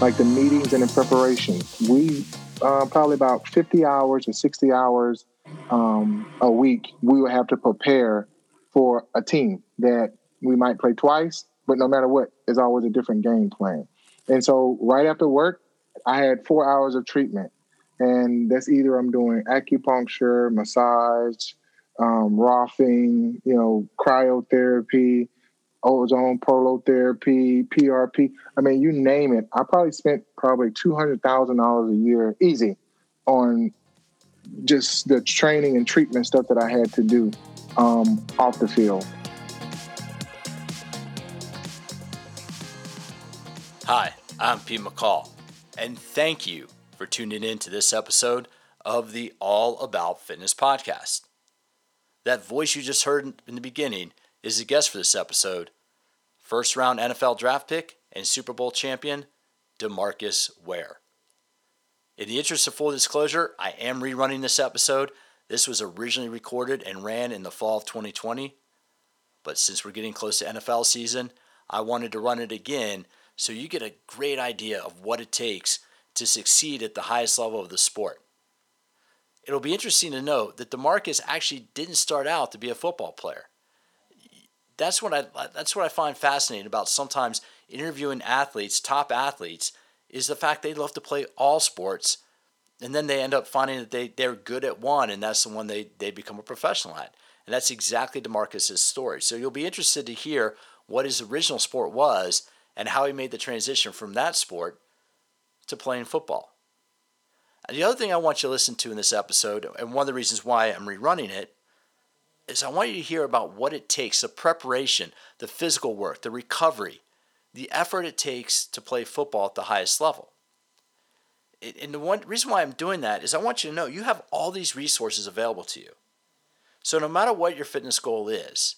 like the meetings and the preparation. We probably about 50 hours or 60 hours a week, we would have to prepare for a team that we might play twice, but no matter what, it's always a different game plan. And so right after work, I had 4 hours of treatment. And that's either I'm doing acupuncture, massage, roughing, cryotherapy, ozone prolotherapy, PRP. I mean, you name it. I probably spent $200,000 a year easy on just the training and treatment stuff that I had to do off the field. Hi, I'm Pete McCall, and thank you for tuning in to this episode of the All About Fitness podcast. That voice you just heard in the beginning is the guest for this episode, first-round NFL draft pick and Super Bowl champion, DeMarcus Ware. In the interest of full disclosure, I am rerunning this episode. This was originally recorded and ran in the fall of 2020, but since we're getting close to NFL season, I wanted to run it again so you get a great idea of what it takes to succeed at the highest level of the sport. It'll be interesting to note that DeMarcus actually didn't start out to be a football player. That's what I find fascinating about sometimes interviewing athletes, top athletes, is the fact they love to play all sports, and then they end up finding that they're good at one, and that's the one they become a professional at. And that's exactly DeMarcus's story. So you'll be interested to hear what his original sport was and how he made the transition from that sport to playing football. And the other thing I want you to listen to in this episode, and one of the reasons why I'm rerunning it, is I want you to hear about what it takes, the preparation, the physical work, the recovery, the effort it takes to play football at the highest level. And the one reason why I'm doing that is I want you to know you have all these resources available to you. So no matter what your fitness goal is,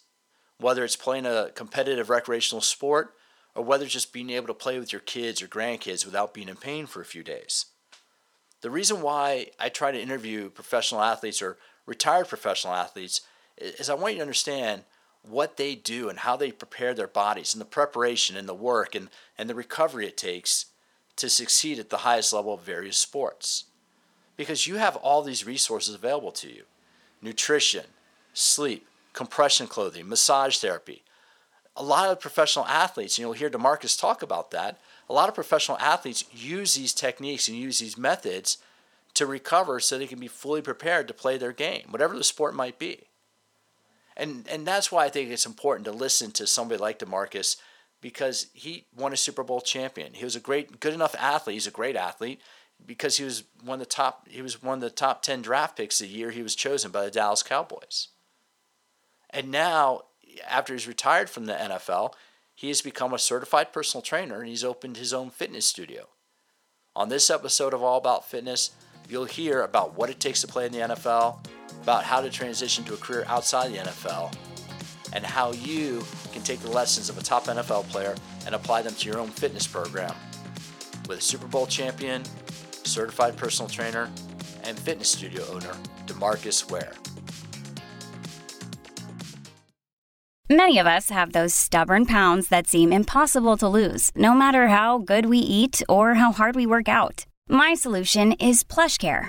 whether it's playing a competitive recreational sport or whether it's just being able to play with your kids or grandkids without being in pain for a few days. The reason why I try to interview professional athletes or retired professional athletes is I want you to understand what they do and how they prepare their bodies and the preparation and the work and the recovery it takes to succeed at the highest level of various sports. Because you have all these resources available to you. Nutrition, sleep, compression clothing, massage therapy. A lot of professional athletes, and you'll hear DeMarcus talk about that, a lot of professional athletes use these techniques and use these methods to recover so they can be fully prepared to play their game, whatever the sport might be. And that's why I think it's important to listen to somebody like DeMarcus, because he won a Super Bowl champion. He was a good enough athlete. He's a great athlete because he was one of the top 10 draft picks the year he was chosen by the Dallas Cowboys. And now, after he's retired from the NFL, he has become a certified personal trainer and he's opened his own fitness studio. On this episode of All About Fitness, you'll hear about what it takes to play in the NFL, about how to transition to a career outside the NFL, and how you can take the lessons of a top NFL player and apply them to your own fitness program with a Super Bowl champion, certified personal trainer, and fitness studio owner, DeMarcus Ware. Many of us have those stubborn pounds that seem impossible to lose, no matter how good we eat or how hard we work out. My solution is PlushCare.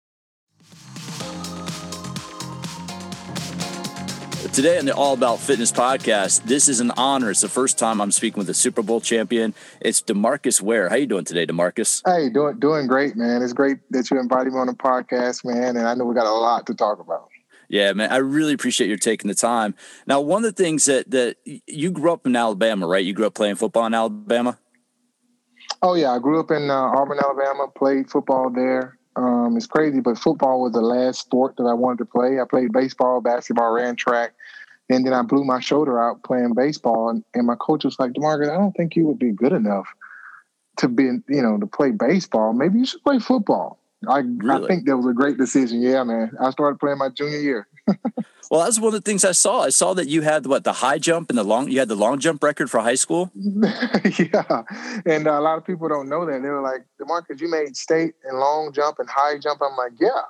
Today on the All About Fitness podcast, this is an honor. It's the first time I'm speaking with a Super Bowl champion. It's DeMarcus Ware. How you doing today, DeMarcus? Hey, doing great, man. It's great that you invited me on the podcast, man. And I know we got a lot to talk about. Yeah, man. I really appreciate you taking the time. Now, one of the things that you grew up in Alabama, right? You grew up playing football in Alabama? Oh, yeah. I grew up in Auburn, Alabama, played football there. It's crazy, but football was the last sport that I wanted to play. I played baseball, basketball, ran track, and then I blew my shoulder out playing baseball. And my coach was like, DeMarcus, I don't think you would be good enough to be, to play baseball. Maybe you should play football. Really? I think that was a great decision. Yeah, man. I started playing my junior year. Well, that's one of the things I saw. I saw that you had the high jump and the long jump record for high school. Yeah. And a lot of people don't know that. They were like, DeMarcus, you made state in long jump and high jump. I'm like, yeah.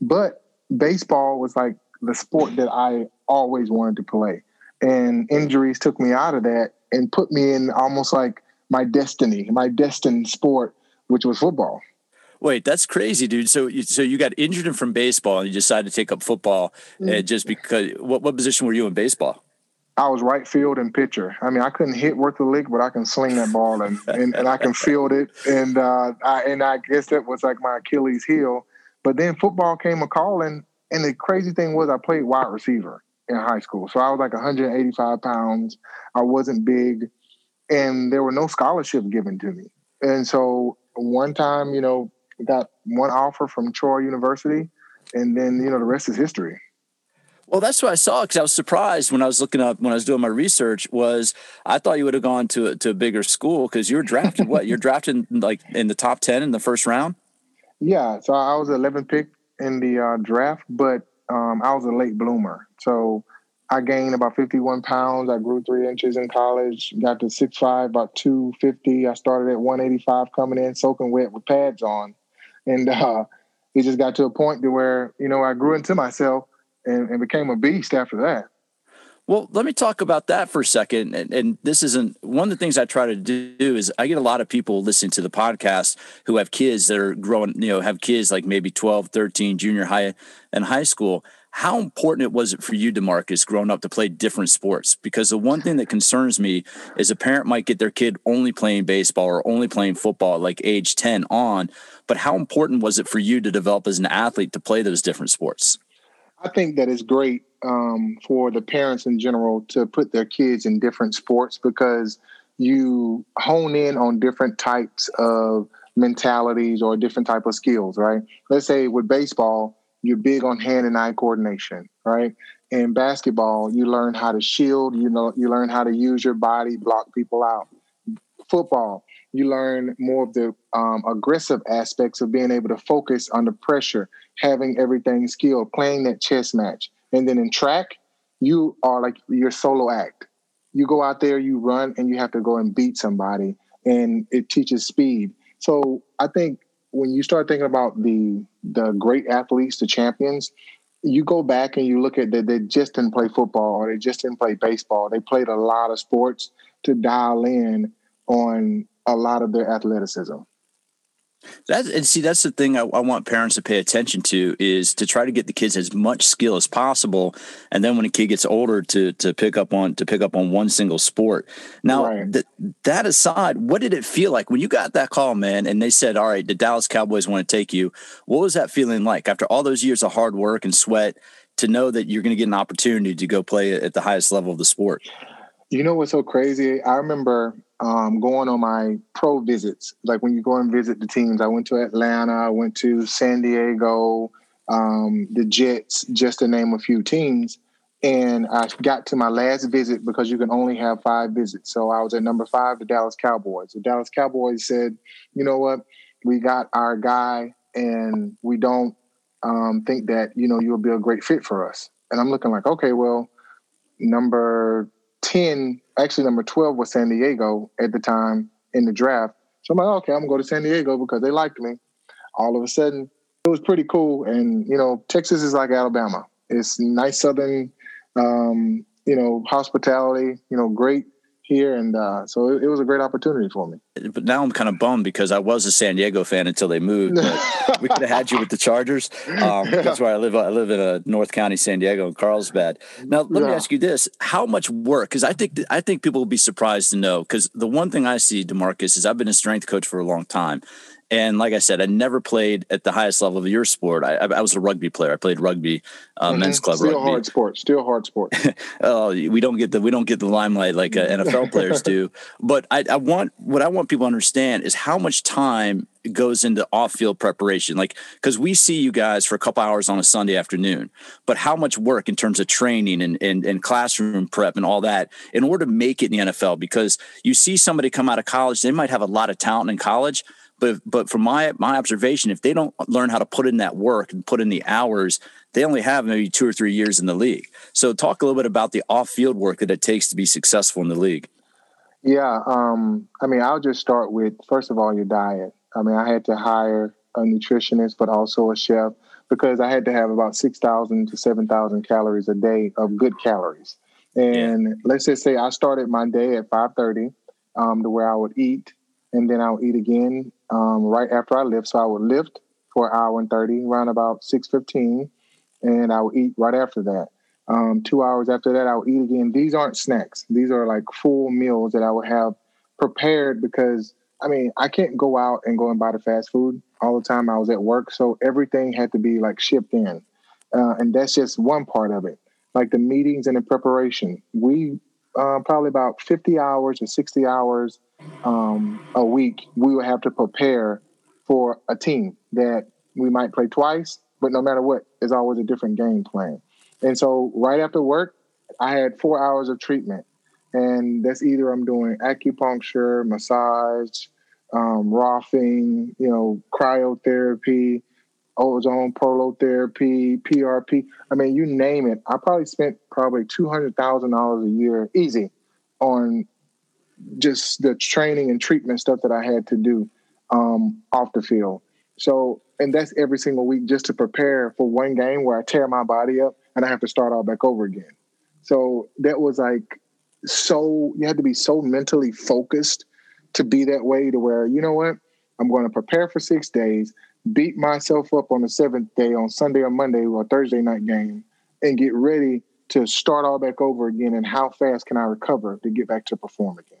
But baseball was like the sport that I always wanted to play. And injuries took me out of that and put me in almost like my destined sport, which was football. Wait, that's crazy, dude. So you got injured from baseball and you decided to take up football. And just because what position were you in baseball? I was right field and pitcher. I mean, I couldn't hit worth a lick, but I can sling that ball and I can field it. And I guess that was like my Achilles heel. But then football came a calling, and the crazy thing was I played wide receiver in high school. So I was like 185 pounds. I wasn't big, and there were no scholarship given to me. And so one time, got one offer from Troy University, and then, the rest is history. Well, that's what I saw, because I was surprised when I was looking up, when I was doing my research, was I thought you would have gone to a bigger school, because you were drafted, You're drafted like in the top 10 in the first round? Yeah, so I was the 11th pick in the draft, but I was a late bloomer. So I gained about 51 pounds. I grew 3 inches in college, got to 6'5", about 250. I started at 185 coming in, soaking wet with pads on. And it just got to a point to where, I grew into myself and became a beast after that. Well, let me talk about that for a second. And this isn't one of the things I try to do is I get a lot of people listening to the podcast who have kids that are growing, have kids like maybe 12, 13, junior high and high school. How important was it for you, DeMarcus, growing up to play different sports? Because the one thing that concerns me is a parent might get their kid only playing baseball or only playing football at like age 10 on. But how important was it for you to develop as an athlete to play those different sports? I think that it's great for the parents in general to put their kids in different sports, because you hone in on different types of mentalities or different type of skills, right? Let's say with baseball, you're big on hand and eye coordination, right? In basketball, you learn how to shield, you learn how to use your body, block people out. Football, you learn more of the aggressive aspects of being able to focus under pressure, having everything skilled, playing that chess match. And then in track, you are like your solo act. You go out there, you run, and you have to go and beat somebody, and it teaches speed. So I think when you start thinking about the great athletes, the champions, you go back and you look at that they just didn't play football or they just didn't play baseball. They played a lot of sports to dial in on a lot of their athleticism. That's the thing I want parents to pay attention to, is to try to get the kids as much skill as possible, and then when a kid gets older, to pick up on one single sport. Now, right. That aside, what did it feel like when you got that call, man? And they said, "All right, the Dallas Cowboys want to take you." What was that feeling like after all those years of hard work and sweat to know that you're going to get an opportunity to go play at the highest level of the sport? You know what's so crazy? I remember going on my pro visits, like when you go and visit the teams. I went to Atlanta, I went to San Diego, the Jets, just to name a few teams. And I got to my last visit, because you can only have 5 visits. So I was at number 5, the Dallas Cowboys. The Dallas Cowboys said, you know what, we got our guy, and we don't think that, you'll be a great fit for us. And I'm looking like, okay, well, number 10, actually number 12 was San Diego at the time in the draft. So I'm like, okay, I'm going to go to San Diego because they liked me. All of a sudden, it was pretty cool. And, Texas is like Alabama. It's nice southern hospitality, great here. And so it was a great opportunity for me. But now I'm kind of bummed because I was a San Diego fan until they moved. But we could have had you with the Chargers. That's where I live. I live in North County, San Diego, in Carlsbad. Now, let me ask you this. How much work? Because I think people will be surprised to know, because the one thing I see, DeMarcus, is I've been a strength coach for a long time. And like I said, I never played at the highest level of your sport. I was a rugby player. I played rugby, men's club rugby. Still hard sport. we don't get the limelight like NFL players do. But I want people to understand is how much time goes into off-field preparation. Like, because we see you guys for a couple hours on a Sunday afternoon, but how much work in terms of training and classroom prep and all that in order to make it in the NFL? Because you see somebody come out of college, they might have a lot of talent in college. But from my observation, if they don't learn how to put in that work and put in the hours, they only have maybe 2 or 3 years in the league. So talk a little bit about the off-field work that it takes to be successful in the league. Yeah. I'll just start with, first of all, your diet. I had to hire a nutritionist, but also a chef, because I had to have about 6,000 to 7,000 calories a day of good calories. And Let's just say I started my day at 5:30 to where I would eat, and then I would eat again right after I lift. So I would lift for an hour and 30, around about 6:15, and I would eat right after that. 2 hours after that, I would eat again. These aren't snacks. These are like full meals that I would have prepared because, I can't go out and go and buy the fast food all the time. I was at work, so everything had to be like shipped in. And that's just one part of it, like the meetings and the preparation. We probably about 50 hours or 60 hours a week, we would have to prepare for a team that we might play twice, but no matter what, it's always a different game plan. And so right after work, I had 4 hours of treatment. And that's either I'm doing acupuncture, massage, roughing, cryotherapy, ozone prolotherapy, PRP. You name it. I probably spent $200,000 a year easy on just the training and treatment stuff that I had to do off the field. So, and that's every single week just to prepare for one game where I tear my body up and I have to start all back over again. So that was like, so you had to be so mentally focused to be that way to where, you know what, I'm going to prepare for 6 days, beat myself up on the seventh day on Sunday or Monday or Thursday night game and get ready to start all back over again. And how fast can I recover to get back to perform again?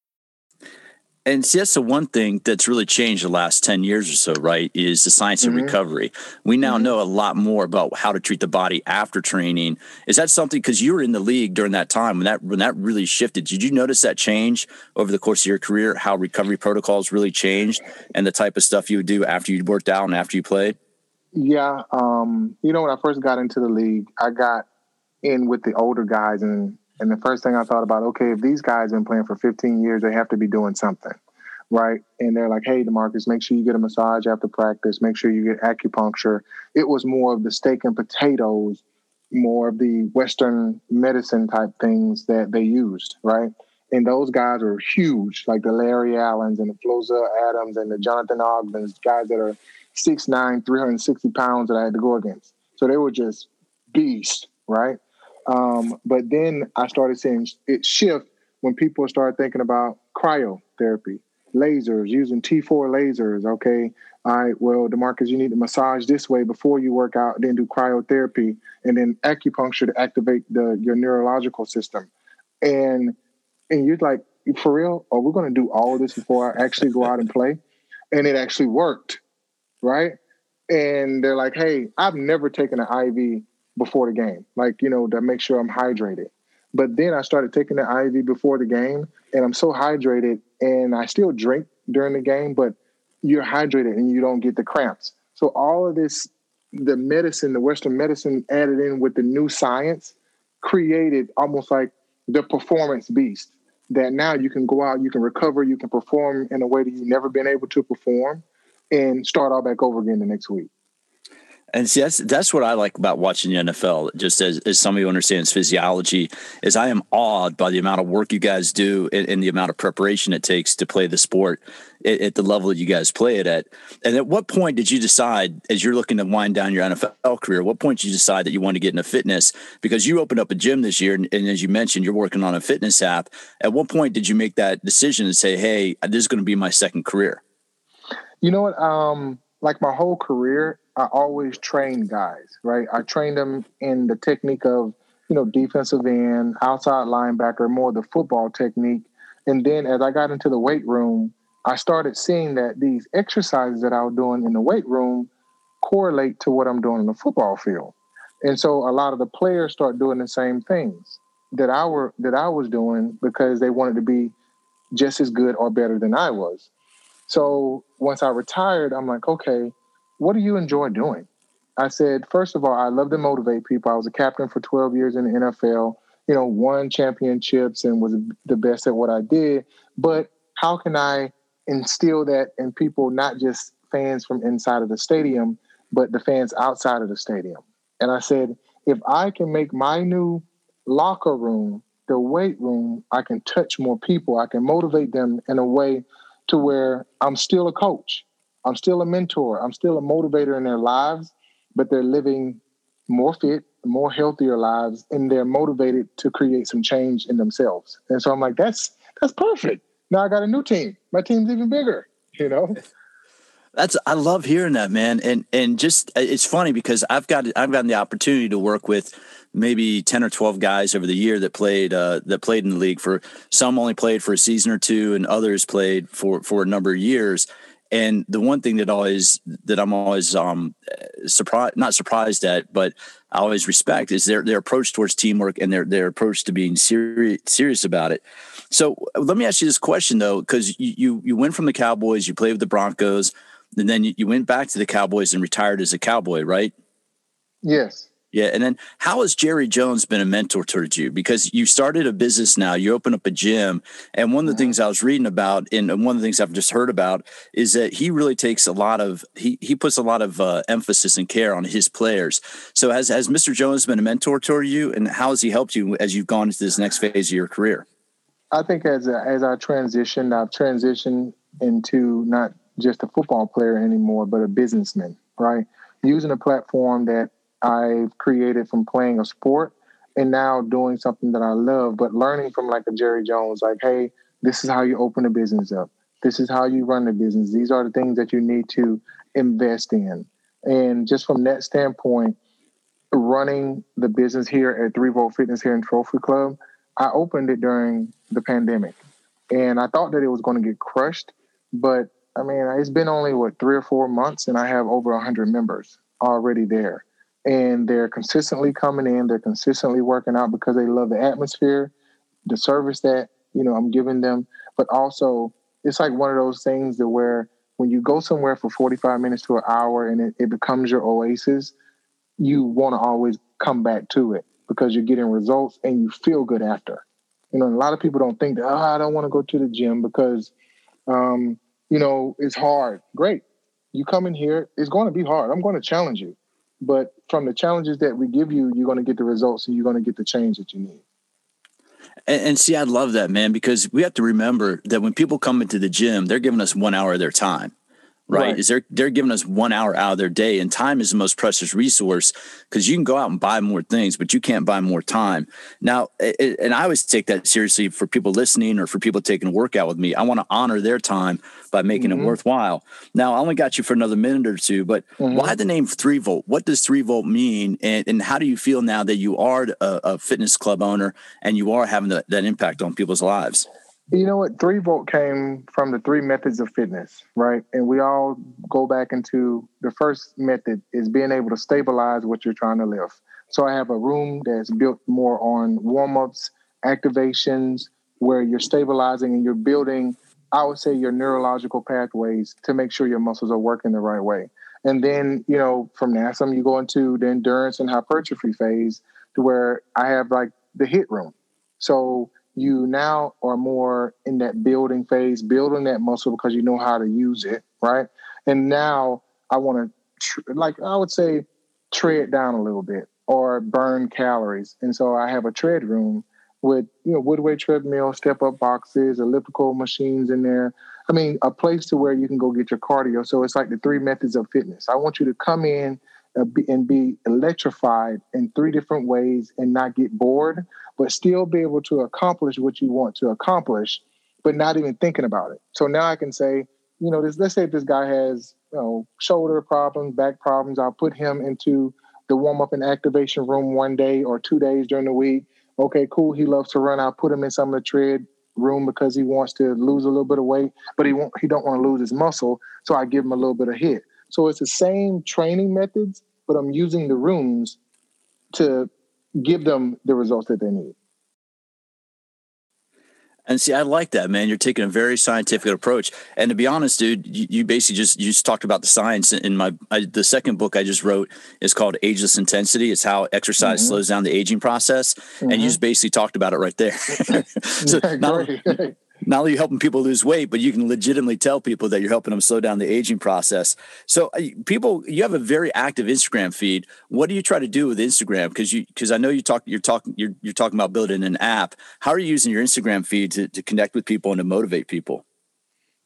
And see, that's the one thing that's really changed the last 10 years or so, right, is the science of recovery. We now know a lot more about how to treat the body after training. Is that something, because you were in the league during that time, when that really shifted, did you notice that change over the course of your career, how recovery protocols really changed and the type of stuff you would do after you worked out and after you played? Yeah. When I first got into the league, I got in with the older guys and the first thing I thought about, okay, if these guys have been playing for 15 years, they have to be doing something, right? And they're like, hey, DeMarcus, make sure you get a massage after practice. Make sure you get acupuncture. It was more of the steak and potatoes, more of the Western medicine type things that they used, right? And those guys are huge, like the Larry Allens and the Floza Adams and the Jonathan Ogdens, guys that are 6'9", 360 pounds that I had to go against. So they were just beasts, right? But then I started seeing it shift when people started thinking about cryotherapy, lasers, using T4 lasers. Okay, all right, well, DeMarcus, you need to massage this way before you work out, then do cryotherapy, and then acupuncture to activate your neurological system. And you're like, for real? Oh, we're going to do all of this before I actually go out and play? And it actually worked, right? And they're like, hey, I've never taken an IV before the game, like, to make sure I'm hydrated. But then I started taking the IV before the game, and I'm so hydrated, and I still drink during the game, but you're hydrated and you don't get the cramps. So all of this the medicine, the Western medicine added in with the new science created almost like the performance beast that now you can go out, you can recover, you can perform in a way that you've never been able to perform and start all back over again the next week. And see, that's what I like about watching the NFL, just as somebody who understands physiology, is I am awed by the amount of work you guys do and the amount of preparation it takes to play the sport at the level that you guys play it at. And at what point did you decide, as you're looking to wind down your NFL career, what point did you decide that you wanted to get into fitness? Because you opened up a gym this year, and as you mentioned, you're working on a fitness app. At what point did you make that decision and say, hey, this is going to be my second career? You know what? Like my whole career, I always trained guys, right? I trained them in the technique of, you know, defensive end, outside linebacker, more the football technique. And then as I got into the weight room, I started seeing that these exercises that I was doing in the weight room correlate to what I'm doing in the football field. And so a lot of the players start doing the same things that I was doing because they wanted to be just as good or better than I was. So once I retired, I'm like, okay, what do you enjoy doing? I said, first of all, I love to motivate people. I was a captain for 12 years in the NFL, you know, won championships and was the best at what I did. But how can I instill that in people, not just fans from inside of the stadium, but the fans outside of the stadium? And I said, if I can make my new locker room the weight room, I can touch more people. I can motivate them in a way to where I'm still a coach. I'm still a mentor. I'm still a motivator in their lives, but they're living more fit, more healthier lives, and they're motivated to create some change in themselves. And so I'm like, that's perfect. Now I got a new team. My team's even bigger, you know? I love hearing that, man. And just, it's funny because I've gotten the opportunity to work with maybe 10 or 12 guys over the year that played in the league for, some only played for a season or two and others played for a number of years. And the one thing that I'm always not surprised at, but I always respect is their approach towards teamwork and their approach to being serious about it. So let me ask you this question though, because you went from the Cowboys, you played with the Broncos, and then you went back to the Cowboys and retired as a Cowboy, right? Yes. Yeah. And then how has Jerry Jones been a mentor towards you? Because you started a business now, you open up a gym. And one of the things I was reading about, and one of the things I've just heard about is that he really takes a lot of, he puts a lot of emphasis and care on his players. So has Mr. Jones been a mentor toward you, and how has he helped you as you've gone into this next phase of your career? I think as I transitioned, I've transitioned into not just a football player anymore, but a businessman, right? Using a platform that I've created from playing a sport and now doing something that I love, but learning from like a Jerry Jones, like, hey, this is how you open a business up. This is how you run the business. These are the things that you need to invest in. And just from that standpoint, running the business here at 3 Volt Fitness here in Trophy Club, I opened it during the pandemic and I thought that it was going to get crushed, but I mean, it's been only 3 or 4 months and I have over 100 members already there. And they're consistently coming in. They're consistently working out because they love the atmosphere, the service that, you know, I'm giving them. But also, it's like one of those things that where when you go somewhere for 45 minutes to an hour and it becomes your oasis, you want to always come back to it because you're getting results and you feel good after. You know, a lot of people don't think that, I don't want to go to the gym because, you know, it's hard. Great. You come in here, it's going to be hard. I'm going to challenge you. But from the challenges that we give you, you're going to get the results and you're going to get the change that you need. And see, I love that, man, because we have to remember that when people come into the gym, they're giving us 1 hour of their time. Right. Is they're giving us 1 hour out of their day, and time is the most precious resource because you can go out and buy more things, but you can't buy more time. Now, and I always take that seriously for people listening or for people taking a workout with me. I want to honor their time by making it worthwhile. Now, I only got you for another minute or two, but why the name 3 Volt? What does 3 Volt mean? And how do you feel now that you are a fitness club owner and you are having that impact on people's lives? You know what? 3 Volt came from the three methods of fitness, right? And we all go back into the first method is being able to stabilize what you're trying to lift. So I have a room that's built more on warm-ups, activations, where you're stabilizing and you're building, I would say, your neurological pathways to make sure your muscles are working the right way. And then, you know, from NASM, you go into the endurance and hypertrophy phase to where I have like the hit room. So you now are more in that building phase, building that muscle because you know how to use it, right? And now I want to, tread down a little bit or burn calories. And so I have a tread room with, you know, Woodway treadmill, step-up boxes, elliptical machines in there. I mean, a place to where you can go get your cardio. So it's like the three methods of fitness. I want you to come in and be electrified in three different ways and not get bored, but still be able to accomplish what you want to accomplish, but not even thinking about it. So now I can say, you know, this, let's say if this guy has, you know, shoulder problems, back problems, I'll put him into the warm-up and activation room one day or 2 days during the week. Okay, cool. He loves to run. I'll put him in some of the tread room because he wants to lose a little bit of weight, but he don't want to lose his muscle. So I give him a little bit of hit. So it's the same training methods, but I'm using the rooms to give them the results that they need. And see, I like that, man. You're taking a very scientific approach. And to be honest, dude, you basically just talked about the science in the second book I just wrote is called Ageless Intensity. It's how exercise slows down the aging process. Mm-hmm. And you just basically talked about it right there. So not only are you helping people lose weight, but you can legitimately tell people that you're helping them slow down the aging process. So people, you have a very active Instagram feed. What do you try to do with Instagram? Cause I know you're talking about building an app. How are you using your Instagram feed to connect with people and to motivate people?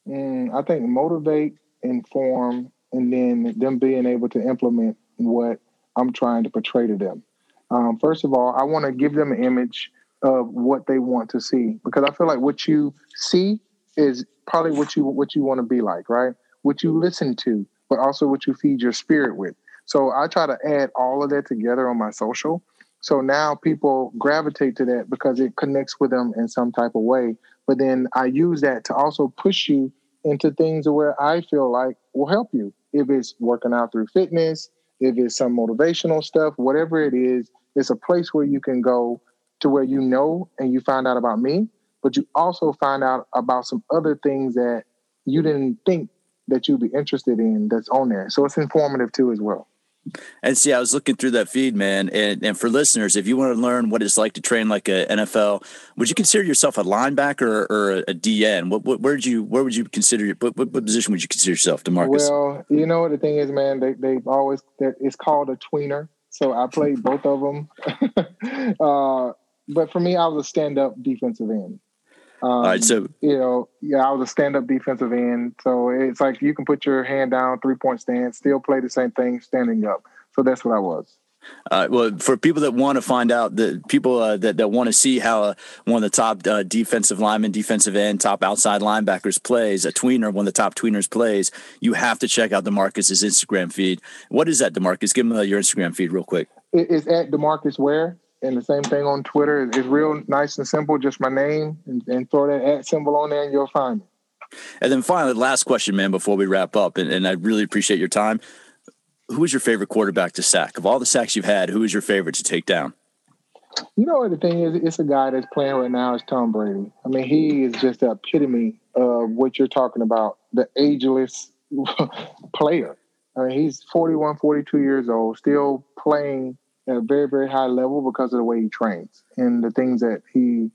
I think motivate, inform, and then them being able to implement what I'm trying to portray to them. First of all, I want to give them an image of what they want to see, because I feel like what you see is probably what you want to be like, right? What you listen to, but also what you feed your spirit with. So I try to add all of that together on my social. So now people gravitate to that because it connects with them in some type of way. But then I use that to also push you into things where I feel like will help you. If it's working out through fitness, if it's some motivational stuff, whatever it is, it's a place where you can go to where you know and you find out about me, but you also find out about some other things that you didn't think that you'd be interested in that's on there. So it's informative too as well. And see, I was looking through that feed, man. And for listeners, if you want to learn what it's like to train like an NFL, would you consider yourself a linebacker or a DN? Where would you consider what position would you consider yourself, DeMarcus? Well, you know, the thing is, man, it's called a tweener. So I played both of them. But for me, I was a stand-up defensive end. All right, so I was a stand-up defensive end. So it's like you can put your hand down, three-point stance, still play the same thing, standing up. So that's what I was. Well, for people that want to find out, the people that want to see how one of the top defensive linemen, defensive end, top outside linebackers plays, a tweener, one of the top tweeners plays, you have to check out DeMarcus's Instagram feed. What is that, DeMarcus? Give them your Instagram feed real quick. It's at DeMarcus Ware. And the same thing on Twitter. It's real nice and simple, just my name, and throw that at symbol on there and you'll find me. And then finally, last question, man, before we wrap up, and I really appreciate your time. Who is your favorite quarterback to sack? Of all the sacks you've had, who is your favorite to take down? You know what the thing is? It's a guy that's playing right now. It's Tom Brady. I mean, he is just the epitome of what you're talking about, the ageless player. I mean, he's 41, 42 years old, still playing at a very, very high level because of the way he trains and the things that he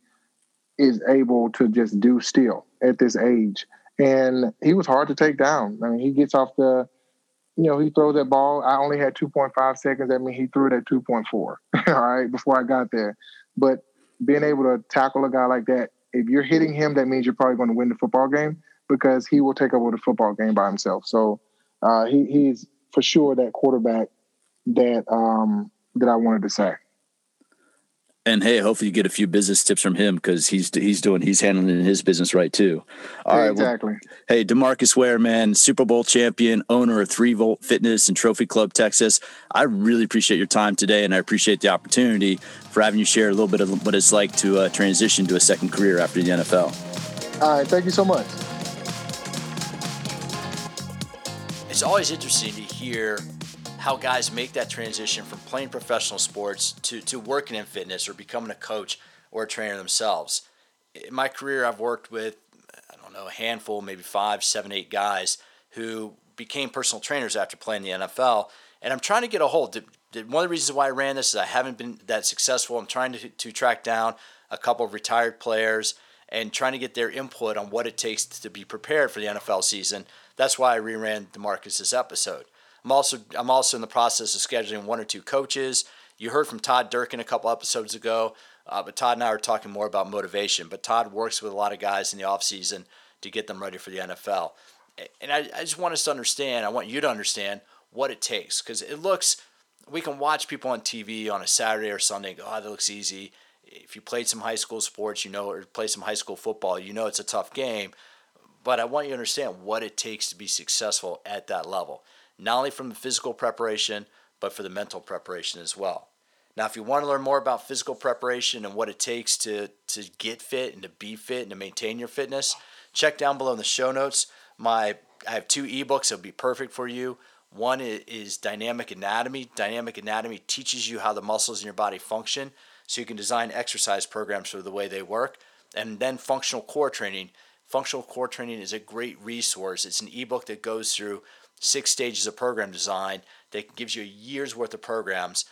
is able to just do still at this age. And he was hard to take down. I mean, he gets off he throws that ball. I only had 2.5 seconds. That means he threw it at 2.4, all right, before I got there. But being able to tackle a guy like that, if you're hitting him, that means you're probably going to win the football game because he will take over the football game by himself. So he's for sure that quarterback that I wanted to say. And hey, hopefully you get a few business tips from him because he's handling his business right too. All right, exactly. Well, hey, DeMarcus Ware, man, Super Bowl champion, owner of 3 Volt Fitness and Trophy Club, Texas. I really appreciate your time today, and I appreciate the opportunity for having you share a little bit of what it's like to transition to a second career after the NFL. All right, thank you so much. It's always interesting to hear how guys make that transition from playing professional sports to working in fitness or becoming a coach or a trainer themselves. In my career, I've worked with, a handful, maybe 5, 7, 8 guys who became personal trainers after playing the NFL. And I'm trying to get a hold. One of the reasons why I ran this is I haven't been that successful. I'm trying to track down a couple of retired players and trying to get their input on what it takes to be prepared for the NFL season. That's why I reran DeMarcus's episode. I'm also in the process of scheduling one or two coaches. You heard from Todd Durkin a couple episodes ago, but Todd and I are talking more about motivation. But Todd works with a lot of guys in the offseason to get them ready for the NFL. And I just want us to understand, I want you to understand what it takes. Because it looks, we can watch people on TV on a Saturday or Sunday and go, oh, that looks easy. If you played some high school sports, or play some high school football, it's a tough game. But I want you to understand what it takes to be successful at that level, not only from the physical preparation, but for the mental preparation as well. Now, if you want to learn more about physical preparation and what it takes to get fit and to be fit and to maintain your fitness, check down below in the show notes. I have two ebooks that will be perfect for you. One is Dynamic Anatomy. Dynamic Anatomy teaches you how the muscles in your body function, so you can design exercise programs for the way they work. And then Functional Core Training. Functional Core Training is a great resource. It's an ebook that goes through 6 stages of program design that gives you a year's worth of programs.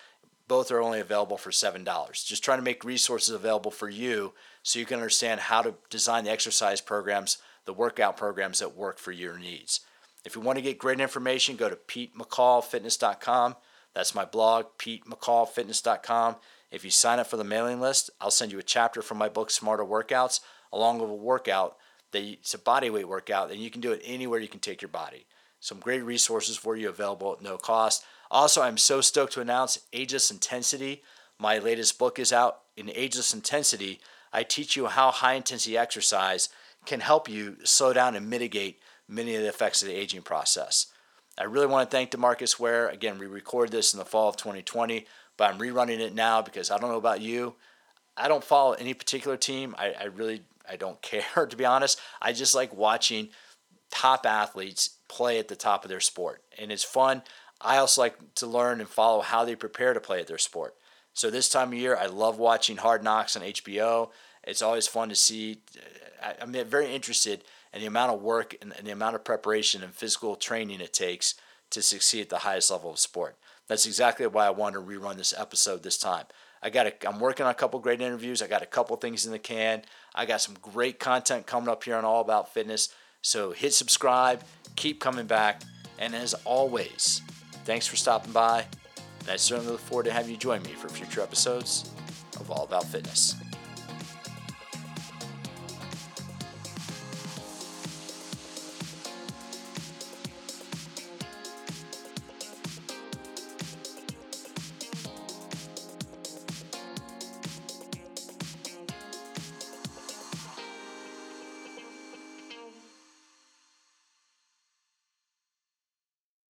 Both are only available for $7. Just trying to make resources available for you so you can understand how to design the exercise programs, the workout programs that work for your needs. If you want to get great information, go to PeteMcCallFitness.com. That's my blog, PeteMcCallFitness.com. If you sign up for the mailing list, I'll send you a chapter from my book, Smarter Workouts, along with a workout. It's a bodyweight workout, and you can do it anywhere you can take your body. Some great resources for you available at no cost. Also, I'm so stoked to announce Ageless Intensity. My latest book is out. In Ageless Intensity, I teach you how high-intensity exercise can help you slow down and mitigate many of the effects of the aging process. I really want to thank DeMarcus Ware. Again, we record this in the fall of 2020, but I'm rerunning it now because I don't know about you. I don't follow any particular team. I don't care, to be honest. I just like watching top athletes play at the top of their sport, and it's fun. I also like to learn and follow how they prepare to play at their sport. So this time of year, I love watching Hard Knocks on HBO. It's always fun to see. I'm very interested in the amount of work and the amount of preparation and physical training it takes to succeed at the highest level of sport. That's exactly why I wanted to rerun this episode this time. I'm working on a couple great interviews. I got a couple things in the can. I got some great content coming up here on All About Fitness. So hit subscribe, keep coming back, and as always, thanks for stopping by. And I certainly look forward to having you join me for future episodes of All About Fitness.